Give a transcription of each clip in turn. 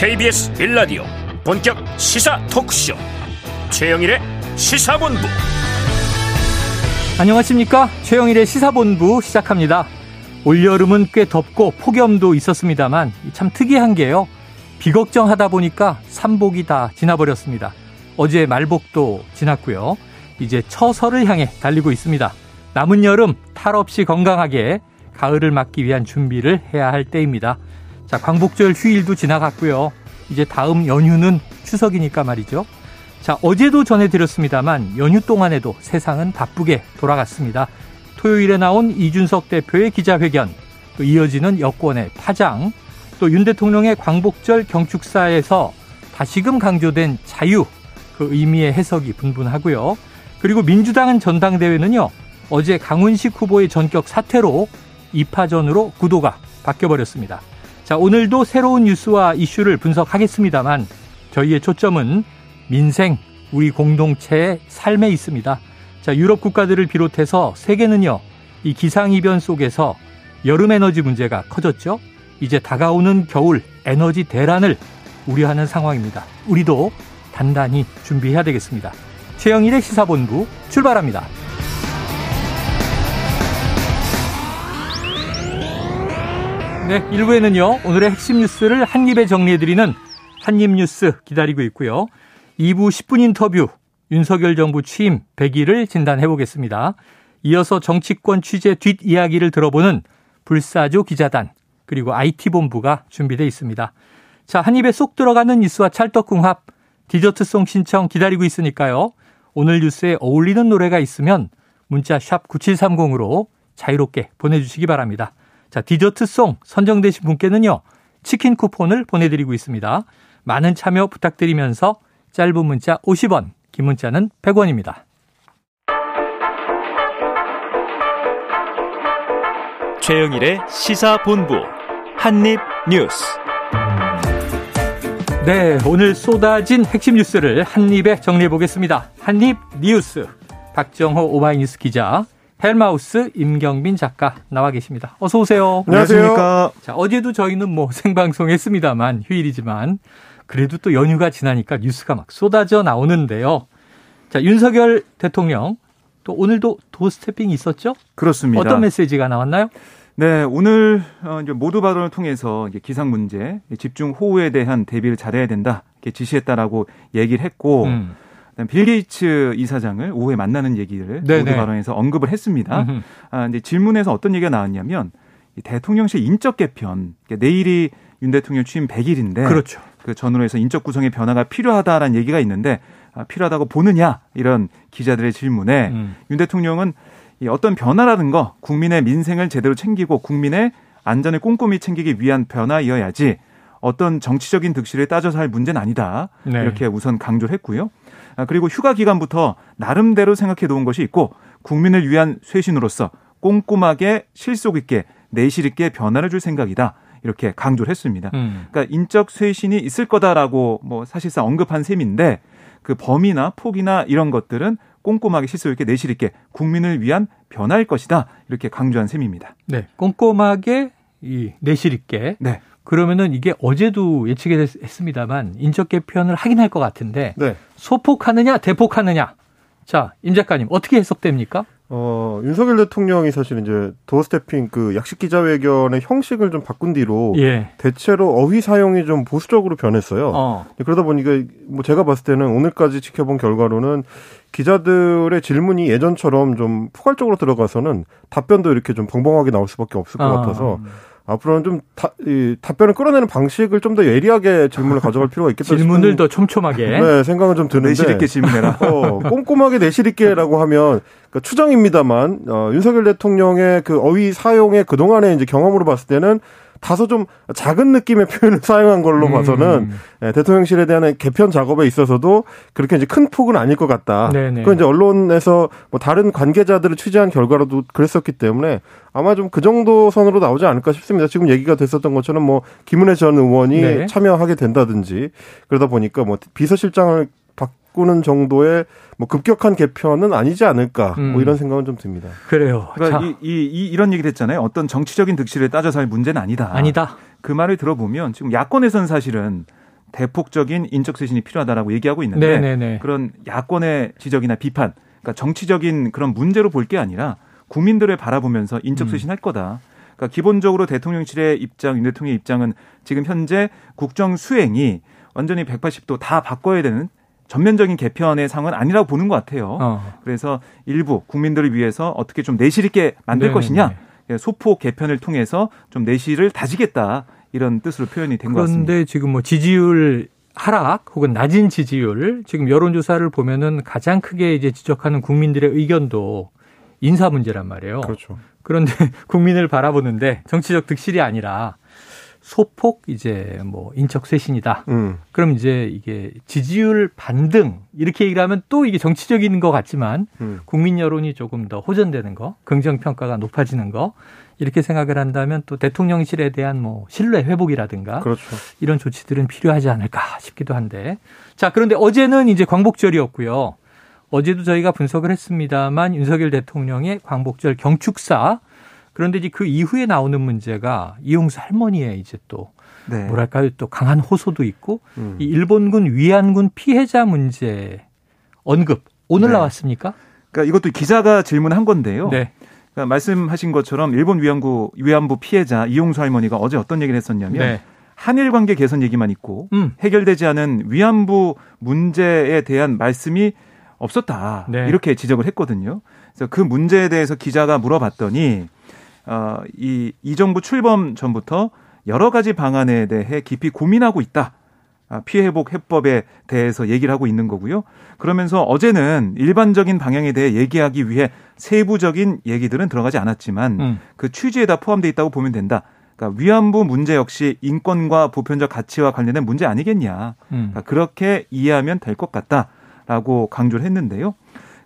KBS 1라디오 본격 시사 토크쇼 최영일의 시사본부. 안녕하십니까. 최영일의 시사본부 시작합니다. 올여름은 꽤 덥고 폭염도 있었습니다만 참 특이한 게요, 비 걱정하다 보니까 삼복이 다 지나버렸습니다. 어제 말복도 지났고요. 이제 처서를 향해 달리고 있습니다. 남은 여름 탈 없이 건강하게 가을을 맞기 위한 준비를 해야 할 때입니다. 자, 광복절 휴일도 지나갔고요. 이제 다음 연휴는 추석이니까 말이죠. 자, 어제도 전해드렸습니다만 연휴 동안에도 세상은 바쁘게 돌아갔습니다. 토요일에 나온 이준석 대표의 기자회견, 또 이어지는 여권의 파장, 또 윤 대통령의 광복절 경축사에서 다시금 강조된 자유, 그 의미의 해석이 분분하고요. 그리고 민주당은 전당대회는요, 어제 강훈식 후보의 전격 사퇴로 2파전으로 구도가 바뀌어버렸습니다. 자, 오늘도 새로운 뉴스와 이슈를 분석하겠습니다만 저희의 초점은 민생, 우리 공동체의 삶에 있습니다. 자, 유럽 국가들을 비롯해서 세계는요, 이 기상이변 속에서 여름 에너지 문제가 커졌죠. 이제 다가오는 겨울 에너지 대란을 우려하는 상황입니다. 우리도 단단히 준비해야 되겠습니다. 최영일의 시사본부 출발합니다. 네, 1부에는요, 오늘의 핵심 뉴스를 한 입에 정리해드리는 한입 뉴스 기다리고 있고요. 2부 10분 인터뷰, 윤석열 정부 취임 100일을 진단해보겠습니다. 이어서 정치권 취재 뒷이야기를 들어보는 불사조 기자단, 그리고 IT본부가 준비되어 있습니다. 자, 한 입에 쏙 들어가는 뉴스와 찰떡궁합, 디저트송 신청 기다리고 있으니까요. 오늘 뉴스에 어울리는 노래가 있으면 문자 샵 9730으로 자유롭게 보내주시기 바랍니다. 자, 디저트송 선정되신 분께는요, 치킨 쿠폰을 보내드리고 있습니다. 많은 참여 부탁드리면서 짧은 문자 50원, 긴 문자는 100원입니다. 최영일의 시사본부 한입뉴스. 네, 오늘 쏟아진 핵심 뉴스를 한입에 정리해보겠습니다. 한입뉴스, 박정호 오마이뉴스 기자, 헬마우스 임경민 작가 나와 계십니다. 어서 오세요. 안녕하십니까. 자, 어제도 저희는 뭐 생방송했습니다만 휴일이지만 그래도 또 연휴가 지나니까 뉴스가 막 쏟아져 나오는데요. 자, 윤석열 대통령 또 오늘도 도스태핑이 있었죠? 그렇습니다. 어떤 메시지가 나왔나요? 네, 오늘 이제 모두 발언을 통해서 이제 기상 문제, 집중 호우에 대한 대비를 잘해야 된다, 이렇게 지시했다라고 얘기를 했고. 빌게이츠 이사장을 오후에 만나는 얘기를 모두 발언에서 언급을 했습니다. 아, 이제 질문에서 어떤 얘기가 나왔냐면 대통령실 인적 개편, 그러니까 내일이 윤 대통령 취임 100일인데 그렇죠. 그 전후로 해서 인적 구성의 변화가 필요하다라는 얘기가 있는데, 아, 필요하다고 보느냐 이런 기자들의 질문에 윤 대통령은 어떤 변화라든가 국민의 민생을 제대로 챙기고 국민의 안전을 꼼꼼히 챙기기 위한 변화이어야지 어떤 정치적인 득실을 따져서 할 문제는 아니다. 네. 이렇게 우선 강조를 했고요. 그리고 휴가 기간부터 나름대로 생각해 놓은 것이 있고 국민을 위한 쇄신으로서 꼼꼼하게 실속 있게 내실 있게 변화를 줄 생각이다. 이렇게 강조를 했습니다. 그러니까 인적 쇄신이 있을 거다라고 뭐 사실상 언급한 셈인데 그 범위나 폭이나 이런 것들은 꼼꼼하게 실속 있게 내실 있게 국민을 위한 변화일 것이다. 이렇게 강조한 셈입니다. 네, 꼼꼼하게 이 내실 있게. 네. 그러면은 이게 어제도 예측했습니다만 인적 개편을 하긴 할 것 같은데 네. 소폭하느냐 대폭하느냐. 자, 임 작가님 어떻게 해석됩니까? 윤석열 대통령이 사실 이제 도어스태핑 그 약식 기자회견의 형식을 좀 바꾼 뒤로 예. 대체로 어휘 사용이 좀 보수적으로 변했어요. 그러다 보니까 뭐 제가 봤을 때는 오늘까지 지켜본 결과로는 기자들의 질문이 예전처럼 좀 포괄적으로 들어가서는 답변도 이렇게 좀 벙벙하게 나올 수밖에 없을 것 같아서. 앞으로는 좀 답변을 끌어내는 방식을 좀 더 예리하게 질문을 가져갈 필요가 있겠다. 질문을 더 촘촘하게. 네, 생각은 좀 드는데. 내실 있게 질문해라. 꼼꼼하게 내실 있게라고 하면 그러니까 추정입니다만 윤석열 대통령의 그 어휘 사용의 그동안의 이제 경험으로 봤을 때는 다소 좀 작은 느낌의 표현을 사용한 걸로 봐서는 대통령실에 대한 개편 작업에 있어서도 그렇게 이제 큰 폭은 아닐 것 같다. 그 이제 언론에서 뭐 다른 관계자들을 취재한 결과로도 그랬었기 때문에 아마 좀 그 정도 선으로 나오지 않을까 싶습니다. 지금 얘기가 됐었던 것처럼 뭐 김은혜 전 의원이 네. 참여하게 된다든지 그러다 보니까 뭐 비서실장을 꾸는 정도의 뭐 급격한 개편은 아니지 않을까 뭐 이런 생각은 좀 듭니다. 그래요. 그러니까 이런 얘기를 했잖아요. 어떤 정치적인 득실을 따져서 할 문제는 아니다. 그 말을 들어보면 지금 야권에서는 사실은 대폭적인 인적쇄신이 필요하다라고 얘기하고 있는데 네네네. 그런 야권의 지적이나 비판, 그러니까 정치적인 그런 문제로 볼 게 아니라 국민들을 바라보면서 인적쇄신할 거다. 그러니까 기본적으로 대통령실의 입장, 윤 대통령의 입장은 지금 현재 국정 수행이 완전히 180도 다 바꿔야 되는 전면적인 개편의 상황은 아니라고 보는 것 같아요. 그래서 일부 국민들을 위해서 어떻게 좀 내실 있게 만들 네네네. 것이냐. 소폭 개편을 통해서 좀 내실을 다지겠다. 이런 뜻으로 표현이 된 것 같습니다. 그런데 지금 뭐 지지율 하락 혹은 낮은 지지율 지금 여론조사를 보면은 가장 크게 이제 지적하는 국민들의 의견도 인사 문제란 말이에요. 그렇죠. 그런데 국민을 바라보는데 정치적 득실이 아니라 소폭 이제 뭐 인적 쇄신이다. 그럼 이제 이게 지지율 반등 이렇게 얘기를 하면 또 이게 정치적인 것 같지만 국민 여론이 조금 더 호전되는 거, 긍정 평가가 높아지는 거 이렇게 생각을 한다면 또 대통령실에 대한 뭐 신뢰 회복이라든가 그렇죠. 이런 조치들은 필요하지 않을까 싶기도 한데 자 그런데 어제는 이제 광복절이었고요. 어제도 저희가 분석을 했습니다만 윤석열 대통령의 광복절 경축사 그런데 이제 그 이후에 나오는 문제가 이용수 할머니의 이제 또 네. 뭐랄까요 또 강한 호소도 있고 이 일본군 위안군 피해자 문제 언급 오늘 네. 나왔습니까? 그러니까 이것도 기자가 질문한 건데요. 네. 그러니까 말씀하신 것처럼 일본 위안부 피해자 이용수 할머니가 어제 어떤 얘기를 했었냐면 네. 한일 관계 개선 얘기만 있고 해결되지 않은 위안부 문제에 대한 말씀이 없었다 네. 이렇게 지적을 했거든요. 그래서 그 문제에 대해서 기자가 물어봤더니 이 정부 출범 전부터 여러 가지 방안에 대해 깊이 고민하고 있다. 피해 회복 해법에 대해서 얘기를 하고 있는 거고요. 그러면서 어제는 일반적인 방향에 대해 얘기하기 위해 세부적인 얘기들은 들어가지 않았지만 그 취지에 다 포함되어 있다고 보면 된다. 그러니까 위안부 문제 역시 인권과 보편적 가치와 관련된 문제 아니겠냐. 그러니까 그렇게 이해하면 될 것 같다라고 강조를 했는데요.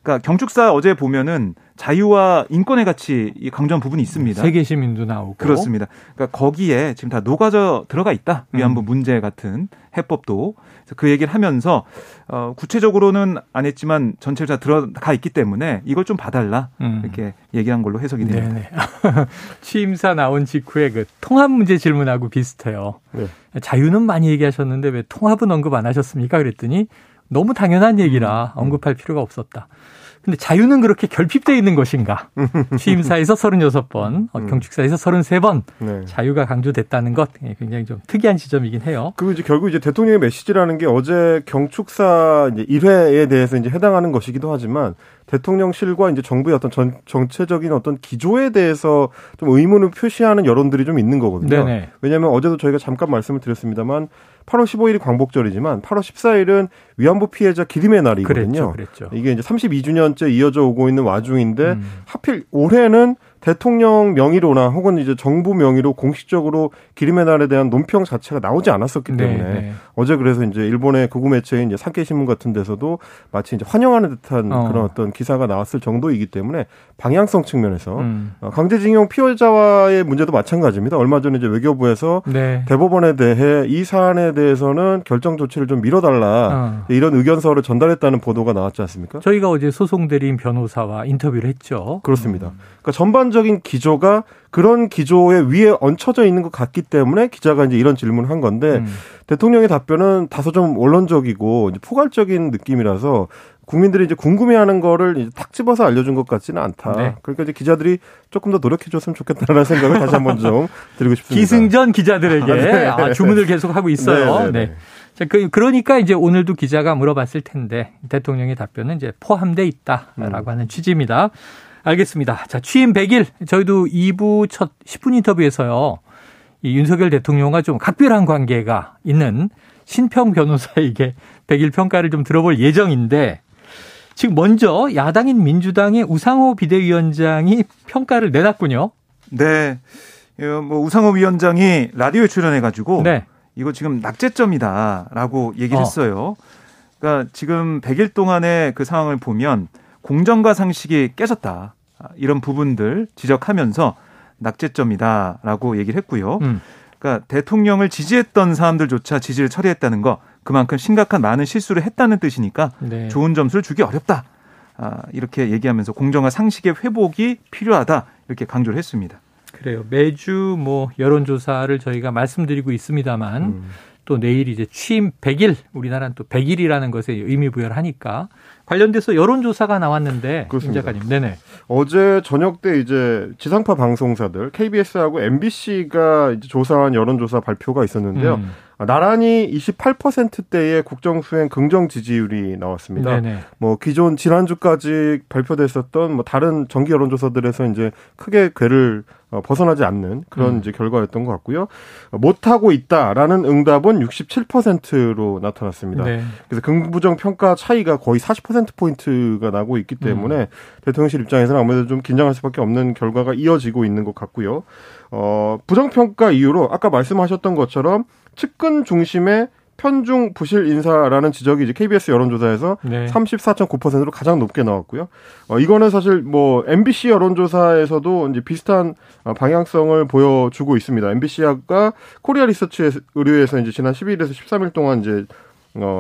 그러니까 경축사 어제 보면은 자유와 인권의 가치 강조한 부분이 있습니다. 세계 시민도 나오고. 그렇습니다. 그러니까 거기에 지금 다 녹아져 들어가 있다. 위안부 문제 같은 해법도. 그래서 그 얘기를 하면서 구체적으로는 안 했지만 전체로 다 들어가 있기 때문에 이걸 좀 봐달라. 이렇게 얘기한 걸로 해석이 됩니다. 취임사 나온 직후에 그 통합 문제 질문하고 비슷해요. 네. 자유는 많이 얘기하셨는데 왜 통합은 언급 안 하셨습니까? 그랬더니 너무 당연한 얘기라 언급할 필요가 없었다. 근데 자유는 그렇게 결핍되어 있는 것인가? 취임사에서 36번, 경축사에서 33번 네. 자유가 강조됐다는 것 굉장히 좀 특이한 지점이긴 해요. 그리고 이제 결국 이제 대통령의 메시지라는 게 어제 경축사 이제 1회에 대해서 이제 해당하는 것이기도 하지만 대통령실과 이제 정부의 어떤 정체적인 어떤 기조에 대해서 좀 의문을 표시하는 여론들이 좀 있는 거거든요. 네네. 왜냐하면 어제도 저희가 잠깐 말씀을 드렸습니다만 8월 15일이 광복절이지만 8월 14일은 위안부 피해자 기림의 날이거든요. 그랬죠. 이게 이제 32주년째 이어져 오고 있는 와중인데 하필 올해는 대통령 명의로나 혹은 이제 정부 명의로 공식적으로 기림의 날에 대한 논평 자체가 나오지 않았었기 때문에 네네. 어제 그래서 이제 일본의 극우 매체인 이제 산케신문 같은 데서도 마치 이제 환영하는 듯한 그런 어떤 기사가 나왔을 정도이기 때문에 방향성 측면에서 강제징용 피해자와의 문제도 마찬가지입니다. 얼마 전에 이제 외교부에서 네. 대법원에 대해 이 사안에 대해서는 결정 조치를 좀 미뤄달라 이런 의견서를 전달했다는 보도가 나왔지 않습니까? 저희가 어제 소송 대리인 변호사와 인터뷰를 했죠. 그렇습니다. 그러니까 전반 적인 기조가 그런 기조의 위에 얹혀져 있는 것 같기 때문에 기자가 이제 이런 질문을 한 건데 대통령의 답변은 다소 좀 원론적이고 이제 포괄적인 느낌이라서 국민들이 이제 궁금해하는 거를 이제 탁 집어서 알려준 것 같지는 않다. 네. 그러니까 이제 기자들이 조금 더 노력해줬으면 좋겠다라는 생각을 다시 한번 좀 드리고 싶습니다. 기승전 기자들에게 네. 주문을 계속 하고 있어요. 네. 자, 그러니까 이제 오늘도 기자가 물어봤을 텐데 대통령의 답변은 이제 포함돼 있다라고 하는 취지입니다. 알겠습니다. 자, 취임 100일 저희도 2부 첫 10분 인터뷰에서요. 이 윤석열 대통령과 좀 각별한 관계가 있는 신평 변호사에게 100일 평가를 좀 들어볼 예정인데 지금 먼저 야당인 민주당의 우상호 비대위원장이 평가를 내놨군요. 네. 뭐 우상호 위원장이 라디오에 출연해가지고 네. 이거 지금 낙제점이다라고 얘기를 했어요. 그러니까 지금 100일 동안의 그 상황을 보면 공정과 상식이 깨졌다. 이런 부분들 지적하면서 낙제점이다라고 얘기를 했고요. 그러니까 대통령을 지지했던 사람들조차 지지를 처리했다는 거 그만큼 심각한 많은 실수를 했다는 뜻이니까 네. 좋은 점수를 주기 어렵다. 이렇게 얘기하면서 공정과 상식의 회복이 필요하다. 이렇게 강조를 했습니다. 그래요. 매주 뭐 여론조사를 저희가 말씀드리고 있습니다만 또 내일 이제 취임 100일, 우리나라는 또 100일이라는 것에 의미 부여를 하니까 관련돼서 여론조사가 나왔는데, 임 작가님. 네네. 어제 저녁 때 이제 지상파 방송사들 KBS하고 MBC가 이제 조사한 여론조사 발표가 있었는데요. 나란히 28%대의 국정수행 긍정 지지율이 나왔습니다. 네네. 뭐 기존 지난주까지 발표됐었던 뭐 다른 정기 여론조사들에서 이제 크게 궤를 벗어나지 않는 그런 이제 결과였던 것 같고요. 못하고 있다라는 응답은 67%로 나타났습니다. 네. 그래서 긍부정 평가 차이가 거의 40%포인트가 나고 있기 때문에 대통령실 입장에서는 아무래도 좀 긴장할 수밖에 없는 결과가 이어지고 있는 것 같고요. 부정평가 이유로 아까 말씀하셨던 것처럼 측근 중심의 편중 부실 인사라는 지적이 이제 KBS 여론조사에서 네. 34.9%로 가장 높게 나왔고요. 이거는 사실 뭐 MBC 여론조사에서도 이제 비슷한 방향성을 보여주고 있습니다. MBC가 코리아리서치 의뢰에서 이제 지난 12일에서 13일 동안 이제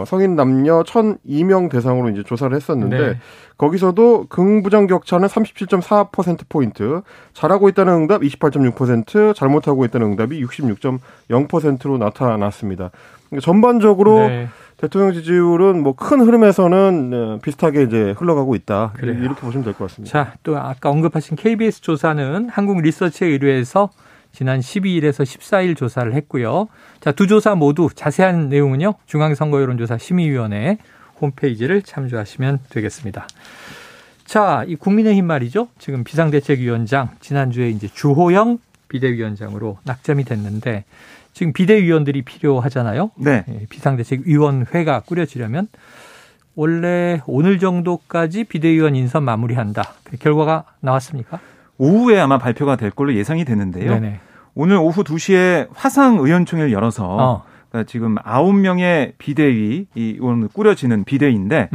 성인 남녀 1,002명 대상으로 이제 조사를 했었는데 네. 거기서도 긍부정 격차는 37.4%포인트, 잘하고 있다는 응답 28.6%, 잘못하고 있다는 응답이 66.0%로 나타났습니다. 그러니까 전반적으로 네. 대통령 지지율은 뭐 큰 흐름에서는 비슷하게 이제 흘러가고 있다. 그래요. 이렇게 보시면 될 것 같습니다. 자, 또 아까 언급하신 KBS 조사는 한국 리서치에 의뢰해서 지난 12일에서 14일 조사를 했고요. 자, 두 조사 모두 자세한 내용은요. 중앙선거여론조사 심의위원회 홈페이지를 참조하시면 되겠습니다. 자, 이 국민의힘 말이죠. 지금 비상대책위원장 지난주에 이제 주호영 비대위원장으로 낙점이 됐는데 지금 비대위원들이 필요하잖아요. 네. 비상대책위원회가 꾸려지려면 원래 오늘 정도까지 비대위원 인선 마무리한다. 결과가 나왔습니까? 오후에 아마 발표가 될 걸로 예상이 되는데요. 네네. 오늘 오후 2시에 화상 의원총회를 열어서 그러니까 지금 9명의 비대위 의원을 꾸려지는 비대위인데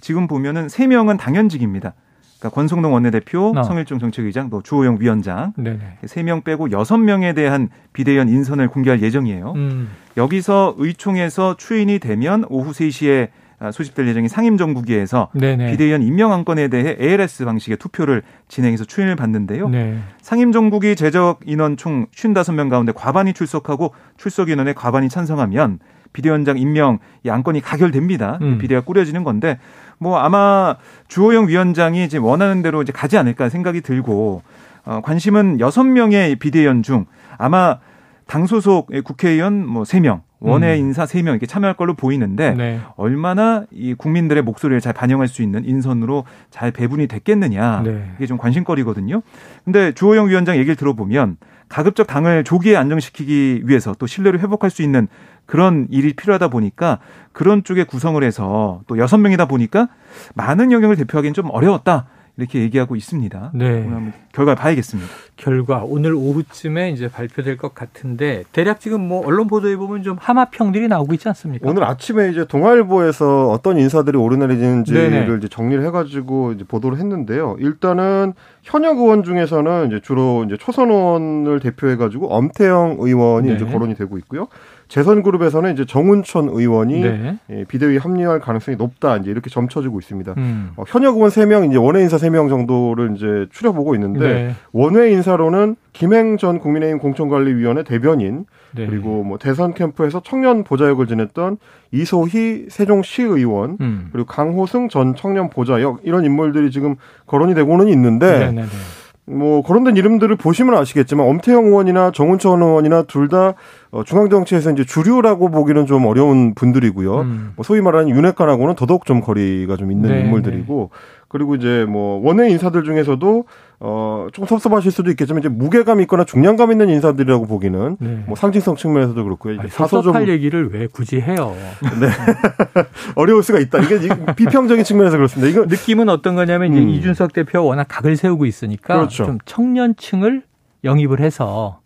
지금 보면은 3명은 당연직입니다. 그러니까 권성동 원내대표, 성일종 정책위장, 또 주호영 위원장. 네네. 3명 빼고 6명에 대한 비대위원 인선을 공개할 예정이에요. 여기서 의총에서 추인이 되면 오후 3시에 소집될 예정인 상임정국위에서 비대위원 임명안건에 대해 ALS 방식의 투표를 진행해서 추인을 받는데요. 네. 상임정국위 제적 인원 총 55명 가운데 과반이 출석하고 출석인원의 과반이 찬성하면 비대위원장 임명 이 안건이 가결됩니다. 비대위가 꾸려지는 건데 뭐 아마 주호영 위원장이 이제 원하는 대로 이제 가지 않을까 생각이 들고 관심은 6명의 비대위원 중 아마 당 소속 국회의원 뭐 3명. 원외 인사 3명 이렇게 참여할 걸로 보이는데 네. 얼마나 이 국민들의 목소리를 잘 반영할 수 있는 인선으로 잘 배분이 됐겠느냐 네. 이게 좀 관심거리거든요. 그런데 주호영 위원장 얘기를 들어보면 가급적 당을 조기에 안정시키기 위해서 또 신뢰를 회복할 수 있는 그런 일이 필요하다 보니까 그런 쪽에 구성을 해서 또 6명이다 보니까 많은 영역을 대표하기는 좀 어려웠다. 이렇게 얘기하고 있습니다. 네. 오늘 한번 결과 봐야겠습니다. 결과 오늘 오후쯤에 이제 발표될 것 같은데 대략 지금 뭐 언론 보도에 보면 좀 하마평들이 나오고 있지 않습니까? 오늘 아침에 이제 동아일보에서 어떤 인사들이 오르내리는지를 네네. 이제 정리를 해가지고 이제 보도를 했는데요. 일단은 현역 의원 중에서는 이제 주로 이제 초선 의원을 대표해가지고 엄태영 의원이 네. 이제 거론이 되고 있고요. 재선 그룹에서는 이제 정운천 의원이 네. 비대위 합류할 가능성이 높다 이제 이렇게 점쳐지고 있습니다. 현역 의원 3명, 이제 원외 인사 3명 정도를 이제 추려보고 있는데 네. 원외 인사로는 김행 전 국민의힘 공천관리위원회 대변인 네. 그리고 뭐 대선 캠프에서 청년 보좌역을 지냈던 이소희 세종시 의원 그리고 강호승 전 청년 보좌역 이런 인물들이 지금 거론이 되고는 있는데. 네네네. 뭐 거론된 이름들을 보시면 아시겠지만 엄태영 의원이나 정운천 의원이나 둘 다 중앙정치에서 이제 주류라고 보기는 좀 어려운 분들이고요. 뭐 소위 말하는 윤핵관하고는 더더욱 좀 거리가 좀 있는 네, 인물들이고 네. 그리고 이제 뭐 원외 인사들 중에서도 조금 섭섭하실 수도 있겠지만 이제 무게감 있거나 중량감 있는 인사들이라고 보기는 네. 뭐 상징성 측면에서도 그렇고요. 아니, 섭섭할 얘기를 왜 굳이 해요? 네. 어려울 수가 있다. 이게 비평적인 측면에서 그렇습니다. 이거 느낌은 어떤 거냐면 이제 이준석 대표가 워낙 각을 세우고 있으니까 그렇죠. 좀 청년층을 영입을 해서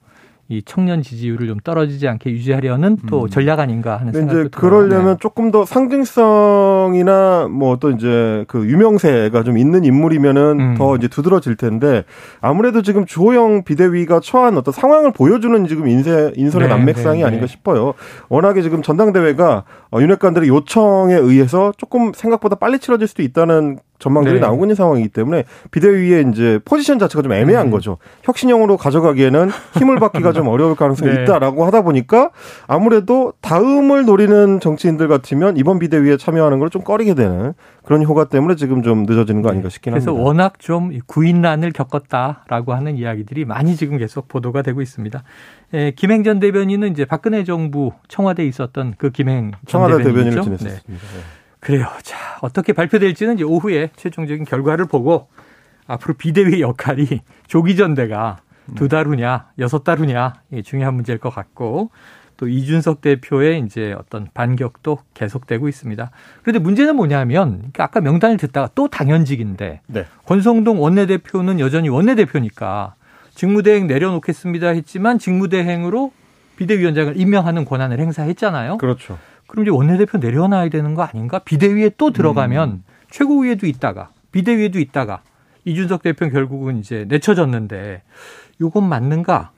이 청년 지지율을 좀 떨어지지 않게 유지하려는 또 전략 아닌가 하는 생각도 듭니다. 그러려면 네. 조금 더 상징성이나 뭐 어떤 이제 그 유명세가 좀 있는 인물이면은 더 이제 두드러질 텐데 아무래도 지금 주호영 비대위가 처한 어떤 상황을 보여주는 지금 인선의 네, 난맥상이 네, 아닌가 네. 싶어요. 워낙에 지금 전당대회가 윤핵관들의 요청에 의해서 조금 생각보다 빨리 치러질 수도 있다는 전망들이 나오고 있는 상황이기 때문에 비대위의 이제 포지션 자체가 좀 애매한 거죠. 혁신형으로 가져가기에는 힘을 받기가 좀 어려울 가능성이 있다라고 하다 보니까 아무래도 다음을 노리는 정치인들 같으면 이번 비대위에 참여하는 걸 좀 꺼리게 되는 그런 효과 때문에 지금 좀 늦어지는 거 아닌가 싶긴 합니다. 그래서 워낙 좀 구인난을 겪었다라고 하는 이야기들이 많이 지금 계속 보도가 되고 있습니다. 김행 전 대변인은 이제 박근혜 정부 청와대에 있었던 그 김행 청와대 대변인을 지냈습니다. 네. 그래요. 자, 어떻게 발표될지는 이제 오후에 최종적인 결과를 보고 앞으로 비대위 역할이 조기 전대가 2달 후냐, 6달 후냐 이게 중요한 문제일 것 같고. 또 이준석 대표의 이제 어떤 반격도 계속되고 있습니다. 그런데 문제는 뭐냐면 아까 명단을 듣다가 또 당연직인데 권성동 원내대표는 여전히 원내대표니까 직무대행 내려놓겠습니다 했지만 직무대행으로 비대위원장을 임명하는 권한을 행사했잖아요. 그렇죠. 그럼 이제 원내대표 내려놔야 되는 거 아닌가? 비대위에 또 들어가면 최고위에도 있다가 비대위에도 있다가 이준석 대표는 결국은 이제 내쳐졌는데 이건 맞는가?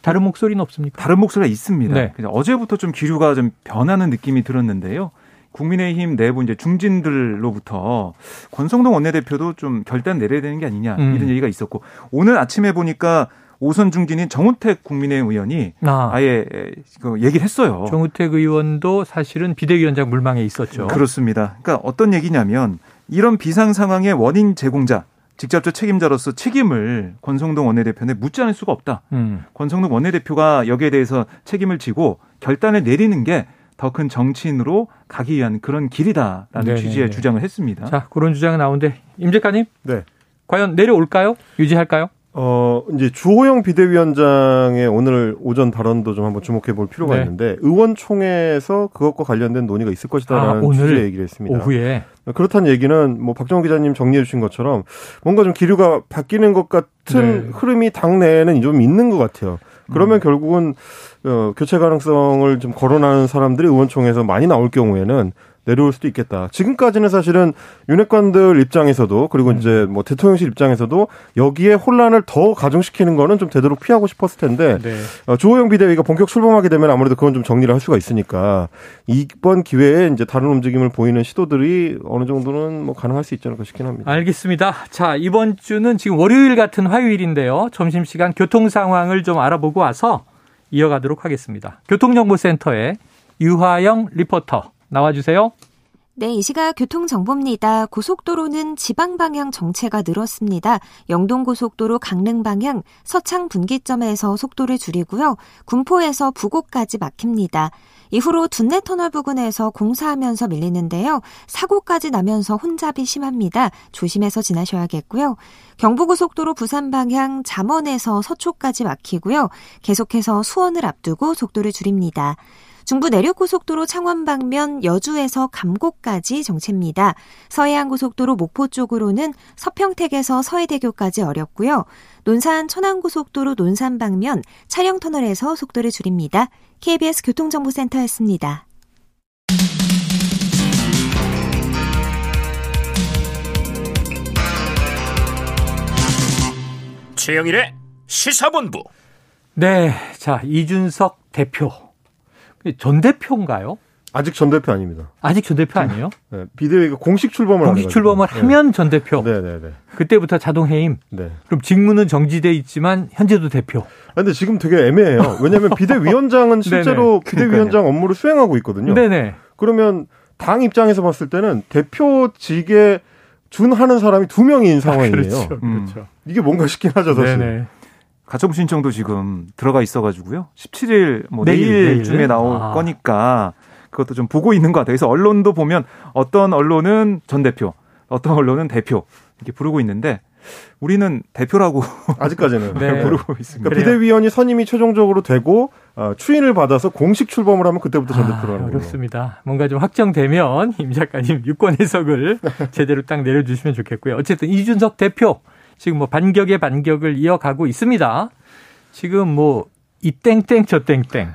다른 목소리는 없습니까? 다른 목소리가 있습니다. 네. 어제부터 좀 기류가 좀 변하는 느낌이 들었는데요. 국민의힘 내부 이제 중진들로부터 권성동 원내대표도 좀 결단 내려야 되는 게 아니냐 이런 얘기가 있었고 오늘 아침에 보니까 오선 중진인 정우택 국민의힘 의원이 아예 그 얘기를 했어요. 정우택 의원도 사실은 비대위원장 물망에 있었죠. 그렇습니다. 그러니까 어떤 얘기냐면 이런 비상 상황의 원인 제공자 직접적 책임자로서 책임을 권성동 원내대표한테 묻지 않을 수가 없다. 권성동 원내대표가 여기에 대해서 책임을 지고 결단을 내리는 게 더 큰 정치인으로 가기 위한 그런 길이다라는 취지의 주장을 했습니다. 자, 그런 주장이 나오는데 임 작가님, 과연 내려올까요? 유지할까요? 이제 주호영 비대위원장의 오늘 오전 발언도 좀 한번 주목해 볼 필요가 있는데 의원총회에서 그것과 관련된 논의가 있을 것이다라는 주제 얘기를 했습니다. 오후에. 그렇다는 얘기는 뭐 박정호 기자님 정리해 주신 것처럼 뭔가 좀 기류가 바뀌는 것 같은 흐름이 당내에는 좀 있는 것 같아요. 그러면 결국은 교체 가능성을 좀 거론하는 사람들이 의원총회에서 많이 나올 경우에는 내려올 수도 있겠다. 지금까지는 사실은 윤핵관들 입장에서도 그리고 이제 뭐 대통령실 입장에서도 여기에 혼란을 더 가중시키는 거는 좀 되도록 피하고 싶었을 텐데 주호영 비대위가 본격 출범하게 되면 아무래도 그건 좀 정리를 할 수가 있으니까 이번 기회에 이제 다른 움직임을 보이는 시도들이 어느 정도는 뭐 가능할 수 있지 않을까 싶긴 합니다. 알겠습니다. 자, 이번 주는 지금 월요일 같은 화요일인데요. 점심시간 교통 상황을 좀 알아보고 와서 이어가도록 하겠습니다. 교통정보센터의 유화영 리포터. 나와주세요. 네, 이 시각 교통정보입니다. 고속도로는 지방방향 정체가 늘었습니다. 영동고속도로 강릉방향 서창분기점에서 속도를 줄이고요. 군포에서 부곡까지 막힙니다. 이후로 둔내터널 부근에서 공사하면서 밀리는데요. 사고까지 나면서 혼잡이 심합니다. 조심해서 지나셔야겠고요. 경부고속도로 부산방향 잠원에서 서초까지 막히고요. 계속해서 수원을 앞두고 속도를 줄입니다. 중부 내륙고속도로 창원 방면 여주에서 감곡까지 정체입니다. 서해안고속도로 목포 쪽으로는 서평택에서 서해대교까지 어렵고요. 논산 천안고속도로 논산 방면 차량터널에서 속도를 줄입니다. KBS 교통정보센터였습니다. 최영일의 시사본부. 네, 자 이준석 대표. 전 대표인가요? 아직 전 대표 아닙니다. 아직 전 대표 아니에요? 네, 비대위가 공식 출범을 하면 전 대표. 네. 그때부터 자동 해임. 네. 그럼 직무는 정지돼 있지만 현재도 대표. 그런데 지금 되게 애매해요. 왜냐하면 비대위원장은 실제로 비대위원장 업무를 수행하고 있거든요. 네네. 그러면 당 입장에서 봤을 때는 대표직에 준하는 사람이 두 명인 상황이에요. 그렇죠. 이게 뭔가 싶긴 하죠, 사실. 네네. 가처분 신청도 지금 들어가 있어가지고요. 17일, 뭐 내일쯤에 나올 거니까 그것도 좀 보고 있는 것 같아요. 그래서 언론도 보면 어떤 언론은 전 대표, 어떤 언론은 대표 이렇게 부르고 있는데 우리는 대표라고 아직까지는 부르고 있습니다. 그러니까 비대위원이 선임이 최종적으로 되고 추인을 받아서 공식 출범을 하면 그때부터 전 대표라는 거예요. 그렇습니다. 뭔가 좀 확정되면 임 작가님 유권 해석을 제대로 딱 내려주시면 좋겠고요. 어쨌든 이준석 대표. 지금 뭐 반격의 반격을 이어가고 있습니다. 지금 뭐 이 땡땡 저 땡땡.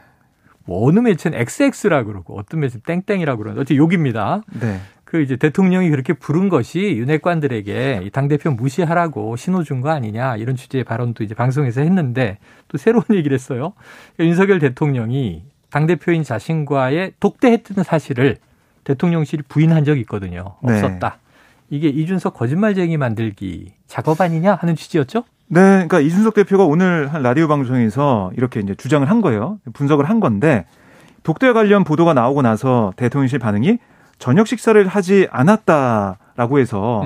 뭐 어느 매체는 XX라 그러고 어떤 매체는 땡땡이라 그러는데 어쨌든 욕입니다. 네. 그 이제 대통령이 그렇게 부른 것이 윤핵관들에게 당대표 무시하라고 신호 준 거 아니냐 이런 취지의 발언도 이제 방송에서 했는데 또 새로운 얘기를 했어요. 윤석열 대통령이 당대표인 자신과의 독대했던 사실을 대통령실이 부인한 적이 있거든요. 없었다. 이게 이준석 거짓말쟁이 만들기 작업 아니냐 하는 취지였죠? 네, 그러니까 이준석 대표가 오늘 한 라디오 방송에서 이렇게 이제 주장을 한 거예요. 분석을 한 건데 독대 관련 보도가 나오고 나서 대통령실 반응이 저녁 식사를 하지 않았다라고 해서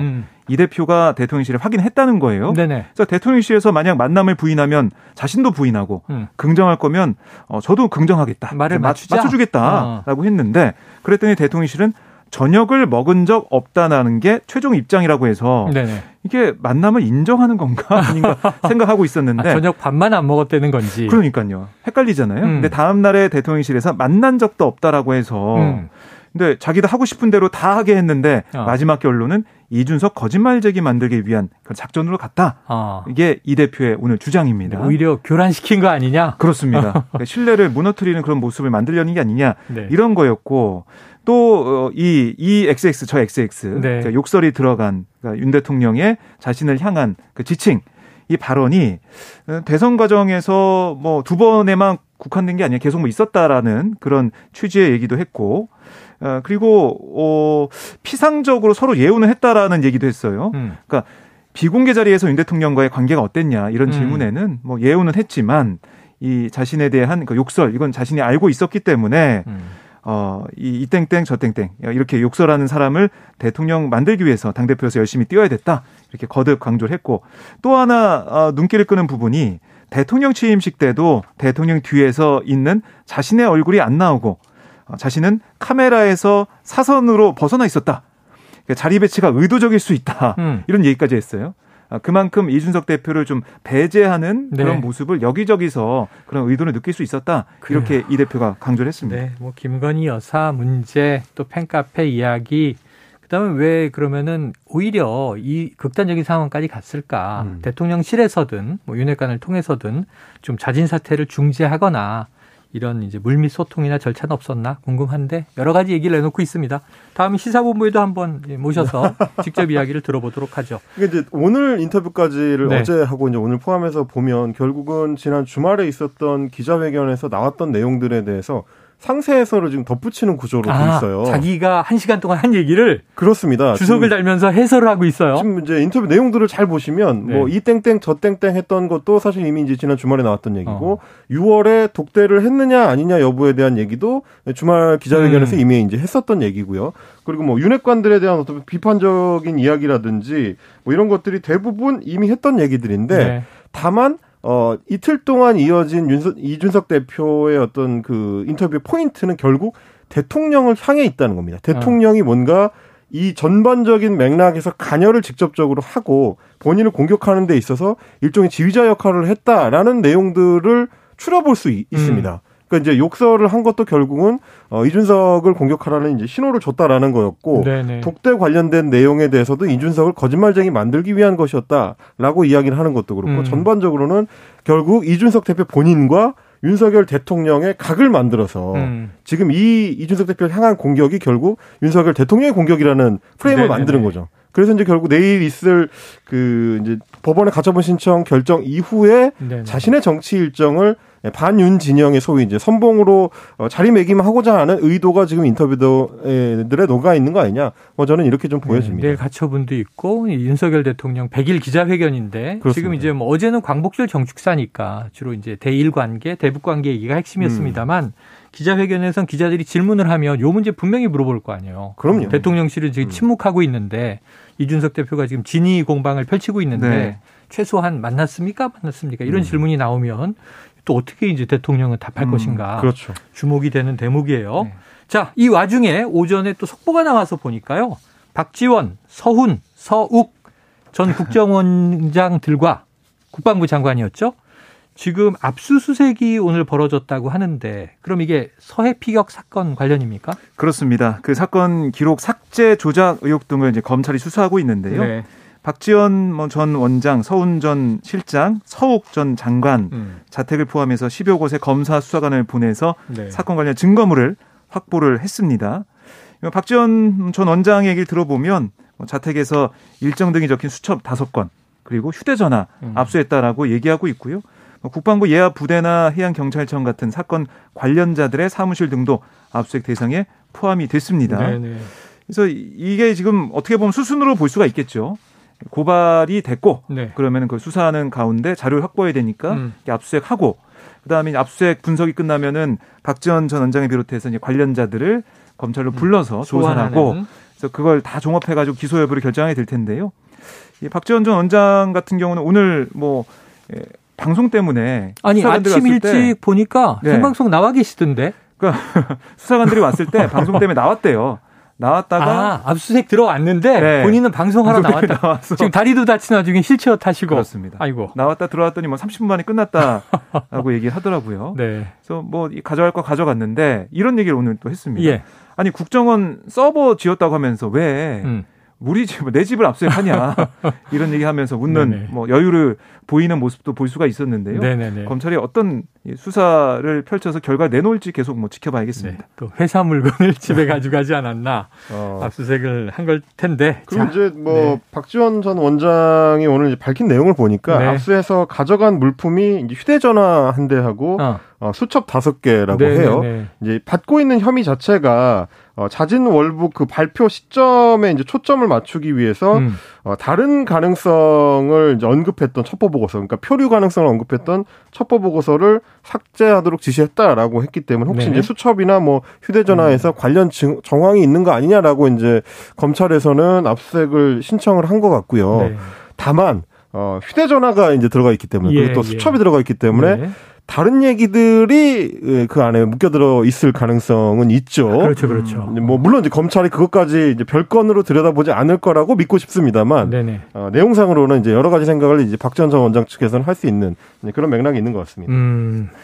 이 대표가 대통령실에 확인했다는 거예요. 네네. 그래서 대통령실에서 만약 만남을 부인하면 자신도 부인하고 긍정할 거면 저도 긍정하겠다. 말을 맞춰주겠다라고 했는데 그랬더니 대통령실은 저녁을 먹은 적 없다라는 게 최종 입장이라고 해서 네네. 이게 만남을 인정하는 건가 아닌가 생각하고 있었는데 아, 저녁 밥만 안 먹었다는 건지 그러니까요. 헷갈리잖아요. 근데 다음 날에 대통령실에서 만난 적도 없다라고 해서 근데 자기도 하고 싶은 대로 다 하게 했는데 마지막 결론은 이준석 거짓말쟁이 만들기 위한 작전으로 갔다. 이게 이 대표의 오늘 주장입니다. 오히려 교란시킨 거 아니냐? 그렇습니다. 신뢰를 무너뜨리는 그런 모습을 만들려는 게 아니냐 네. 이런 거였고 또 이 XX 저 XX 네. 그러니까 욕설이 들어간 그러니까 윤 대통령의 자신을 향한 그 지칭 이 발언이 대선 과정에서 뭐 두 번에만 국한된 게 아니라 계속 뭐 있었다라는 그런 취지의 얘기도 했고 그리고 피상적으로 서로 예우는 했다라는 얘기도 했어요. 그러니까 비공개 자리에서 윤 대통령과의 관계가 어땠냐 이런 질문에는 뭐 예우는 했지만 이 자신에 대한 그 욕설 이건 자신이 알고 있었기 때문에 이 땡땡 저 땡땡 이렇게 욕설하는 사람을 대통령 만들기 위해서 당대표에서 열심히 뛰어야 됐다 이렇게 거듭 강조를 했고 또 하나 눈길을 끄는 부분이 대통령 취임식 때도 대통령 뒤에서 있는 자신의 얼굴이 안 나오고 자신은 카메라에서 사선으로 벗어나 있었다. 그러니까 자리 배치가 의도적일 수 있다. 이런 얘기까지 했어요. 그만큼 이준석 대표를 좀 배제하는 네. 그런 모습을 여기저기서 그런 의도를 느낄 수 있었다. 그래요. 이렇게 이 대표가 강조를 했습니다. 네, 뭐 김건희 여사 문제 또 팬카페 이야기 그다음에 왜 그러면은 오히려 이 극단적인 상황까지 갔을까? 대통령실에서든 뭐 윤핵관을 통해서든 좀 자진 사퇴를 중재하거나 이런 이제 물밑 소통이나 절차는 없었나 궁금한데 여러 가지 얘기를 내놓고 있습니다. 다음 시사본부에도 한번 모셔서 직접 이야기를 들어보도록 하죠. 이게 이제 오늘 인터뷰까지를 네. 어제 하고 이제 오늘 포함해서 보면 결국은 지난 주말에 있었던 기자회견에서 나왔던 내용들에 대해서 상세 해설을 지금 덧붙이는 구조로 돼 있어요. 자기가 한 시간 동안 한 얘기를 그렇습니다. 주석을 달면서 해설을 하고 있어요. 지금 이제 인터뷰 내용들을 잘 보시면 네. 뭐 이 땡땡 저 땡땡 했던 것도 사실 이미 이제 지난 주말에 나왔던 얘기고 6월에 독대를 했느냐 아니냐 여부에 대한 얘기도 주말 기자회견에서 이미 이제 했었던 얘기고요. 그리고 뭐 윤핵관들에 대한 어떤 비판적인 이야기라든지 뭐 이런 것들이 대부분 이미 했던 얘기들인데 네. 다만 이틀 동안 이어진 이준석 대표의 어떤 그 인터뷰 포인트는 결국 대통령을 향해 있다는 겁니다. 대통령이 뭔가 이 전반적인 맥락에서 관여를 직접적으로 하고 본인을 공격하는 데 있어서 일종의 지휘자 역할을 했다라는 내용들을 추려볼 수 있습니다. 그러니까 이제 욕설을 한 것도 결국은 이준석을 공격하라는 이제 신호를 줬다라는 거였고 네네. 독대 관련된 내용에 대해서도 이준석을 거짓말쟁이 만들기 위한 것이었다라고 이야기를 하는 것도 그렇고 전반적으로는 결국 이준석 대표 본인과 윤석열 대통령의 각을 만들어서 지금 이 이준석 대표를 향한 공격이 결국 윤석열 대통령의 공격이라는 프레임을 네네네. 만드는 거죠. 그래서 이제 결국 내일 있을 그 이제 법원의 가처분 신청 결정 이후에 네네. 자신의 정치 일정을 반윤 진영의 소위 이제 선봉으로 자리매김하고자 하는 의도가 지금 인터뷰들에 녹아 있는 거 아니냐? 뭐 저는 이렇게 좀 보여집니다. 네, 내일 가처분도 있고 윤석열 대통령 100일 기자회견인데 그렇습니다. 지금 이제 뭐 어제는 광복절 정축사니까 주로 이제 대일 관계, 대북 관계 얘기가 핵심이었습니다만 기자회견에선 기자들이 질문을 하면 요 문제 분명히 물어볼 거 아니에요. 그럼요. 대통령실은 지금 침묵하고 있는데 이준석 대표가 지금 진위 공방을 펼치고 있는데 네. 최소한 만났습니까? 이런 질문이 나오면. 또 어떻게 이제 대통령은 답할 것인가 그렇죠. 주목이 되는 대목이에요. 네. 자, 이 와중에 오전에 또 속보가 나와서 보니까요. 박지원, 서훈, 서욱 전 국정원장들과 국방부 장관이었죠. 지금 압수수색이 오늘 벌어졌다고 하는데 그럼 이게 서해 피격 사건 관련입니까? 그렇습니다. 그 사건 기록 삭제 조작 의혹 등을 이제 검찰이 수사하고 있는데요. 네. 박지원 전 원장, 서훈 전 실장, 서욱 전 장관 자택을 포함해서 10여 곳의 검사 수사관을 보내서 네. 사건 관련 증거물을 확보를 했습니다. 박지원 전 원장의 얘기를 들어보면 자택에서 일정 등이 적힌 수첩 5건 그리고 휴대전화 압수했다라고 얘기하고 있고요. 국방부 예하부대나 해양경찰청 같은 사건 관련자들의 사무실 등도 압수수색 대상에 포함이 됐습니다. 네네. 그래서 이게 지금 어떻게 보면 수순으로 볼 수가 있겠죠. 고발이 됐고 네. 그러면 그걸 수사하는 가운데 자료를 확보해야 되니까 압수수색하고 그다음에 압수수색 분석이 끝나면은 박지원 전 원장에 비롯해서 이제 관련자들을 검찰로 불러서 조사하고 그래서 그걸 다 종합해가지고 기소 여부를 결정해야 될 텐데요. 이 박지원 전 원장 같은 경우는 오늘 뭐 방송 때문에 아니 아침 일찍 보니까 네. 생방송 나와 계시던데. 그러니까 수사관들이 왔을 때 방송 때문에 나왔대요. 나왔다가 압수수색 들어왔는데 네. 본인은 방송하러 나왔다. 나와서. 지금 다리도 다친 와중에 휠체어 타시고 그렇습니다. 아이고 나왔다 들어왔더니 뭐 30분 만에 끝났다라고 얘기를 하더라고요. 네. 그래서 뭐 가져갈 거 가져갔는데 이런 얘기를 오늘 또 했습니다. 예. 아니 국정원 서버 지었다고 하면서 왜 우리 집, 내 집을 압수수색하냐 이런 얘기하면서 웃는 뭐 여유를 보이는 모습도 볼 수가 있었는데요. 네네네. 검찰이 어떤 수사를 펼쳐서 결과 내놓을지 계속 뭐 지켜봐야겠습니다. 네. 또 회사 물건을 집에 가져가지 않았나 압수수색을 한 걸 텐데. 그럼 이제 뭐 네. 박지원 전 원장이 오늘 이제 밝힌 내용을 보니까 네. 압수해서 가져간 물품이 이제 휴대전화 한 대하고 수첩 5개라고 네네네. 해요. 이제 받고 있는 혐의 자체가 자진 월북 그 발표 시점에 이제 초점을 맞추기 위해서 다른 가능성을 이제 언급했던 첩보 보고서, 그러니까 표류 가능성을 언급했던 첩보 보고서를 삭제하도록 지시했다라고 했기 때문에 혹시 네. 이제 수첩이나 뭐 휴대전화에서 관련 정황이 있는 거 아니냐라고 이제 검찰에서는 압수수색을 신청을 한 것 같고요. 네. 다만 휴대전화가 이제 들어가 있기 때문에 그리고 또 수첩이 들어가 있기 때문에. 네. 다른 얘기들이 그 안에 묶여들어 있을 가능성은 있죠. 그렇죠, 그렇죠. 뭐 물론 이제 검찰이 그것까지 이제 별건으로 들여다보지 않을 거라고 믿고 싶습니다만, 네네. 내용상으로는 이제 여러 가지 생각을 이제 박지원 전 원장 측에서는 할 수 있는 그런 맥락이 있는 것 같습니다.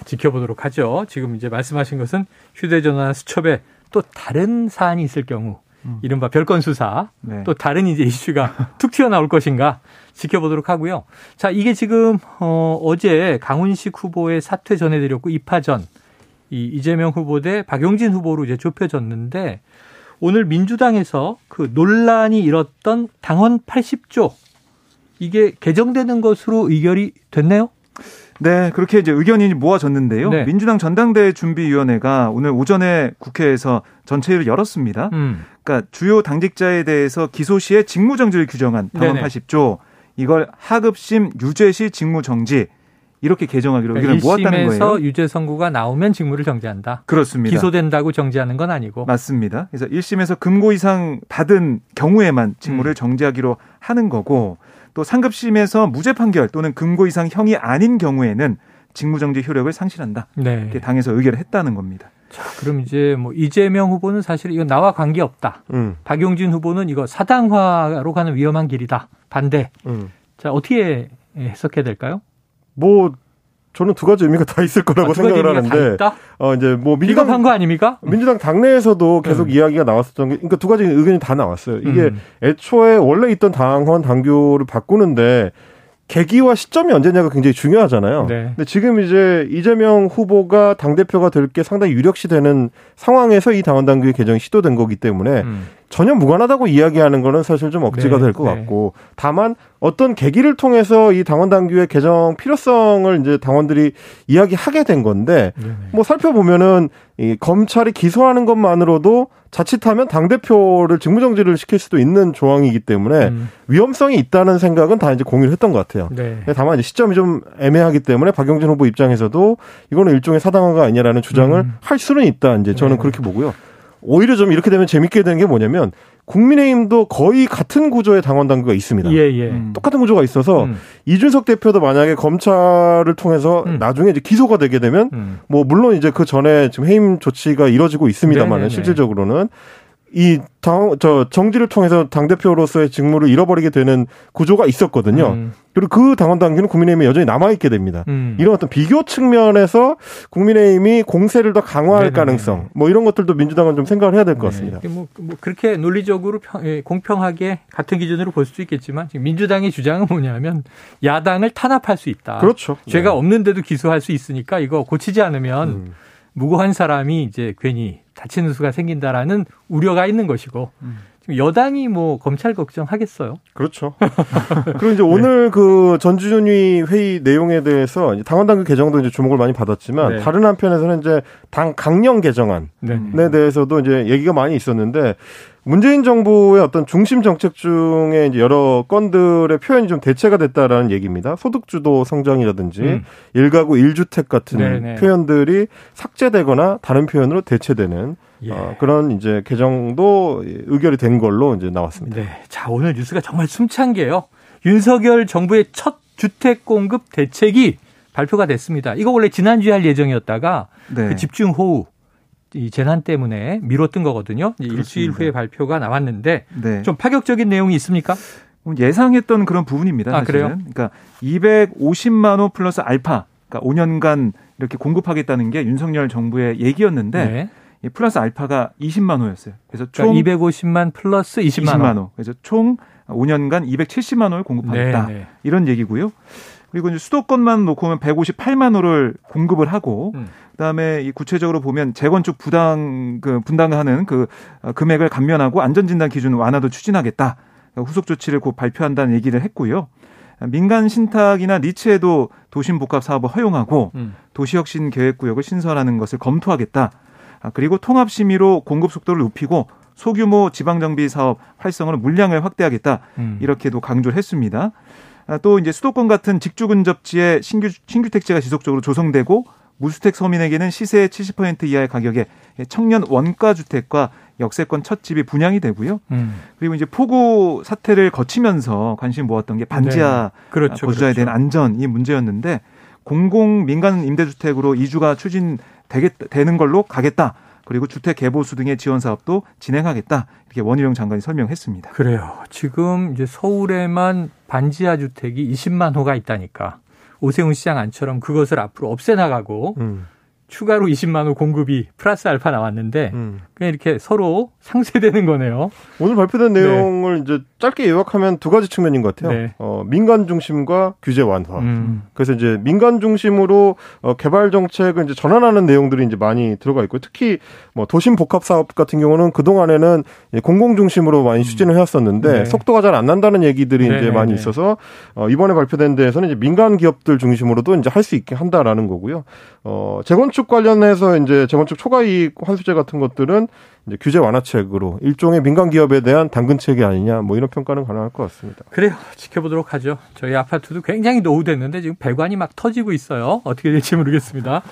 지켜보도록 하죠. 지금 이제 말씀하신 것은 휴대전화 수첩에 또 다른 사안이 있을 경우, 이른바 별건 수사, 네. 또 다른 이제 이슈가 툭 튀어나올 것인가. 지켜보도록 하고요. 자, 이게 지금 어제 강훈식 후보의 사퇴 전해드렸고 2파전 이재명 후보 대 박용진 후보로 이제 좁혀졌는데 오늘 민주당에서 그 논란이 일었던 당헌 80조 이게 개정되는 것으로 의결이 됐네요. 네, 그렇게 이제 의견이 모아졌는데요. 네. 민주당 전당대회 준비위원회가 오늘 오전에 국회에서 전체회를 열었습니다. 그러니까 주요 당직자에 대해서 기소 시에 직무정지를 규정한 당헌 네네. 80조. 이걸 하급심 유죄 시 직무 정지 이렇게 개정하기로 의견을 모았다는 거예요. 1심에서 유죄 선고가 나오면 직무를 정지한다. 그렇습니다. 기소된다고 정지하는 건 아니고. 맞습니다. 그래서 1심에서 금고 이상 받은 경우에만 직무를 정지하기로 하는 거고 또 상급심에서 무죄 판결 또는 금고 이상 형이 아닌 경우에는 직무 정지 효력을 상실한다. 네. 이렇게 당에서 의결을 했다는 겁니다. 자, 그럼 이제 뭐 이재명 후보는 사실 이거 나와 관계없다. 박용진 후보는 이거 사당화로 가는 위험한 길이다. 반대. 자, 어떻게 해석해야 될까요? 뭐 저는 두 가지 의미가 다 있을 거라고 생각을 하는데. 다 있다? 이제 뭐 민주당 한 거 아닙니까? 민주당 당내에서도 계속 이야기가 나왔었던 게 그러니까 두 가지 의견이 다 나왔어요. 이게 애초에 원래 있던 당헌 당규를 바꾸는데 계기와 시점이 언제냐가 굉장히 중요하잖아요. 네. 근데 지금 이제 이재명 후보가 당대표가 될 게 상당히 유력시 되는 상황에서 이 당헌 당규의 개정이 시도된 거기 때문에 전혀 무관하다고 이야기하는 거는 사실 좀 억지가 될 것 같고 다만 어떤 계기를 통해서 이 당헌 당규의 개정 필요성을 이제 당원들이 이야기하게 된 건데 뭐 살펴보면은 이 검찰이 기소하는 것만으로도 자칫하면 당대표를 직무정지를 시킬 수도 있는 조항이기 때문에 위험성이 있다는 생각은 다 이제 공유를 했던 것 같아요. 네. 다만 이제 시점이 좀 애매하기 때문에 박용진 후보 입장에서도 이거는 일종의 사당화가 아니냐라는 주장을 할 수는 있다. 이제 저는 그렇게 보고요. 오히려 좀 이렇게 되면 재밌게 되는 게 뭐냐면 국민의힘도 거의 같은 구조의 당원 당규가 있습니다. 예. 똑같은 구조가 있어서 이준석 대표도 만약에 검찰을 통해서 나중에 이제 기소가 되게 되면 뭐 물론 이제 그 전에 지금 해임 조치가 이뤄지고 있습니다만은 실질적으로는 이 정지를 통해서 당대표로서의 직무를 잃어버리게 되는 구조가 있었거든요. 그리고 그 당헌 당규는 국민의힘에 여전히 남아있게 됩니다. 이런 어떤 비교 측면에서 국민의힘이 공세를 더 강화할 가능성 뭐 이런 것들도 민주당은 좀 생각을 해야 될 것 같습니다. 뭐 그렇게 논리적으로 공평하게 같은 기준으로 볼 수도 있겠지만 지금 민주당의 주장은 뭐냐면 야당을 탄압할 수 있다. 그렇죠. 죄가 없는데도 기소할 수 있으니까 이거 고치지 않으면 무고한 사람이 이제 괜히 다치는 수가 생긴다라는 우려가 있는 것이고 지금 여당이 뭐 검찰 걱정하겠어요? 그렇죠. 그리고 이제 오늘 그 전주준위 회의 내용에 대해서 당헌당규 개정도 이제 주목을 많이 받았지만 네. 다른 한편에서는 이제 당 강령 개정안에 네. 대해서도 이제 얘기가 많이 있었는데 문재인 정부의 어떤 중심 정책 중에 이제 여러 건들의 표현이 좀 대체가 됐다라는 얘기입니다. 소득주도 성장이라든지 일가구 1주택 같은 네네. 표현들이 삭제되거나 다른 표현으로 대체되는 예. 그런 이제 개정도 의결이 된 걸로 이제 나왔습니다. 네. 자, 오늘 뉴스가 정말 숨찬 게요. 윤석열 정부의 첫 주택 공급 대책이 발표가 됐습니다. 이거 원래 지난주에 할 예정이었다가 네. 그 집중 호우. 이 재난 때문에 미뤘던 거거든요. 그렇습니다. 일주일 후에 발표가 나왔는데 네. 좀 파격적인 내용이 있습니까? 예상했던 그런 부분입니다. 아, 그래요? 그러니까 250만 호 플러스 알파, 그러니까 5년간 이렇게 공급하겠다는 게 윤석열 정부의 얘기였는데 네. 플러스 알파가 20만 호였어요. 그래서 총 그러니까 250만 플러스 20만 호. 그래서 총 5년간 270만 호를 공급하겠다. 네, 네. 이런 얘기고요. 그리고 이제 수도권만 놓고 보면 158만 호를 공급을 하고 그다음에 이 구체적으로 보면 재건축 분담하는 그 금액을 감면하고 안전진단 기준 완화도 추진하겠다. 후속 조치를 곧 발표한다는 얘기를 했고요. 민간 신탁이나 니체에도 도심 복합 사업을 허용하고 도시혁신 계획구역을 신설하는 것을 검토하겠다. 그리고 통합 심의로 공급 속도를 높이고 소규모 지방정비 사업 활성으로 물량을 확대하겠다. 이렇게도 강조를 했습니다. 또 이제 수도권 같은 직주 근접지에 신규 택지가 지속적으로 조성되고 무주택 서민에게는 시세의 70% 이하의 가격에 청년 원가 주택과 역세권 첫 집이 분양이 되고요. 그리고 이제 폭우 사태를 거치면서 관심 모았던 게 반지하 네. 그렇죠, 거주자에 그렇죠. 대한 안전이 문제였는데 공공 민간 임대주택으로 이주가 추진되는 걸로 가겠다. 그리고 주택 개보수 등의 지원 사업도 진행하겠다. 이렇게 원희룡 장관이 설명했습니다. 그래요. 지금 이제 서울에만 반지하 주택이 20만 호가 있다니까. 오세훈 시장 안처럼 그것을 앞으로 없애나가고 추가로 20만 호 공급이 플러스 알파 나왔는데 그냥 이렇게 서로 상쇄되는 거네요. 오늘 발표된 내용을 네. 이제 짧게 요약하면 두 가지 측면인 것 같아요. 네. 민간 중심과 규제 완화. 그래서 이제 민간 중심으로 개발 정책을 이제 전환하는 내용들이 이제 많이 들어가 있고 특히 뭐 도심 복합 사업 같은 경우는 그 동안에는 공공 중심으로 많이 추진을 해왔었는데 네. 속도가 잘 안 난다는 얘기들이 네. 이제 많이 네. 있어서 이번에 발표된 데에서는 이제 민간 기업들 중심으로도 이제 할 수 있게 한다라는 거고요. 재건축 관련해서 이제 재건축 초과이익 환수제 같은 것들은 이제 규제 완화책으로 일종의 민간 기업에 대한 당근책이 아니냐 뭐 이런 평가는 가능할 것 같습니다. 그래요. 지켜보도록 하죠. 저희 아파트도 굉장히 노후됐는데 지금 배관이 막 터지고 있어요. 어떻게 될지 모르겠습니다.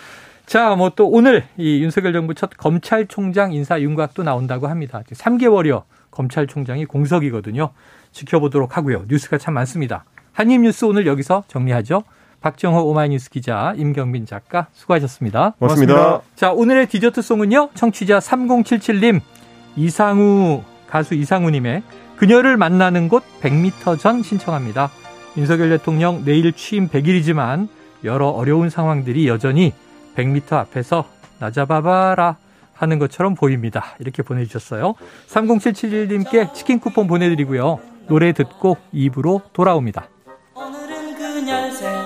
자, 뭐 또 오늘 이 윤석열 정부 첫 검찰총장 인사 윤곽도 나온다고 합니다. 3개월여 검찰총장이 공석이거든요. 지켜보도록 하고요. 뉴스가 참 많습니다. 한입뉴스 오늘 여기서 정리하죠. 박정호 오마이뉴스 기자, 임경빈 작가 수고하셨습니다. 고맙습니다. 자, 오늘의 디저트송은요. 청취자 3077님, 가수 이상우님의 그녀를 만나는 곳 100m 전 신청합니다. 윤석열 대통령 내일 취임 100일이지만 여러 어려운 상황들이 여전히 100m 앞에서 나 잡아봐라 하는 것처럼 보입니다. 이렇게 보내주셨어요. 3077님께 치킨 쿠폰 보내드리고요. 노래 듣고 2부로 돌아옵니다. 오늘은 그녀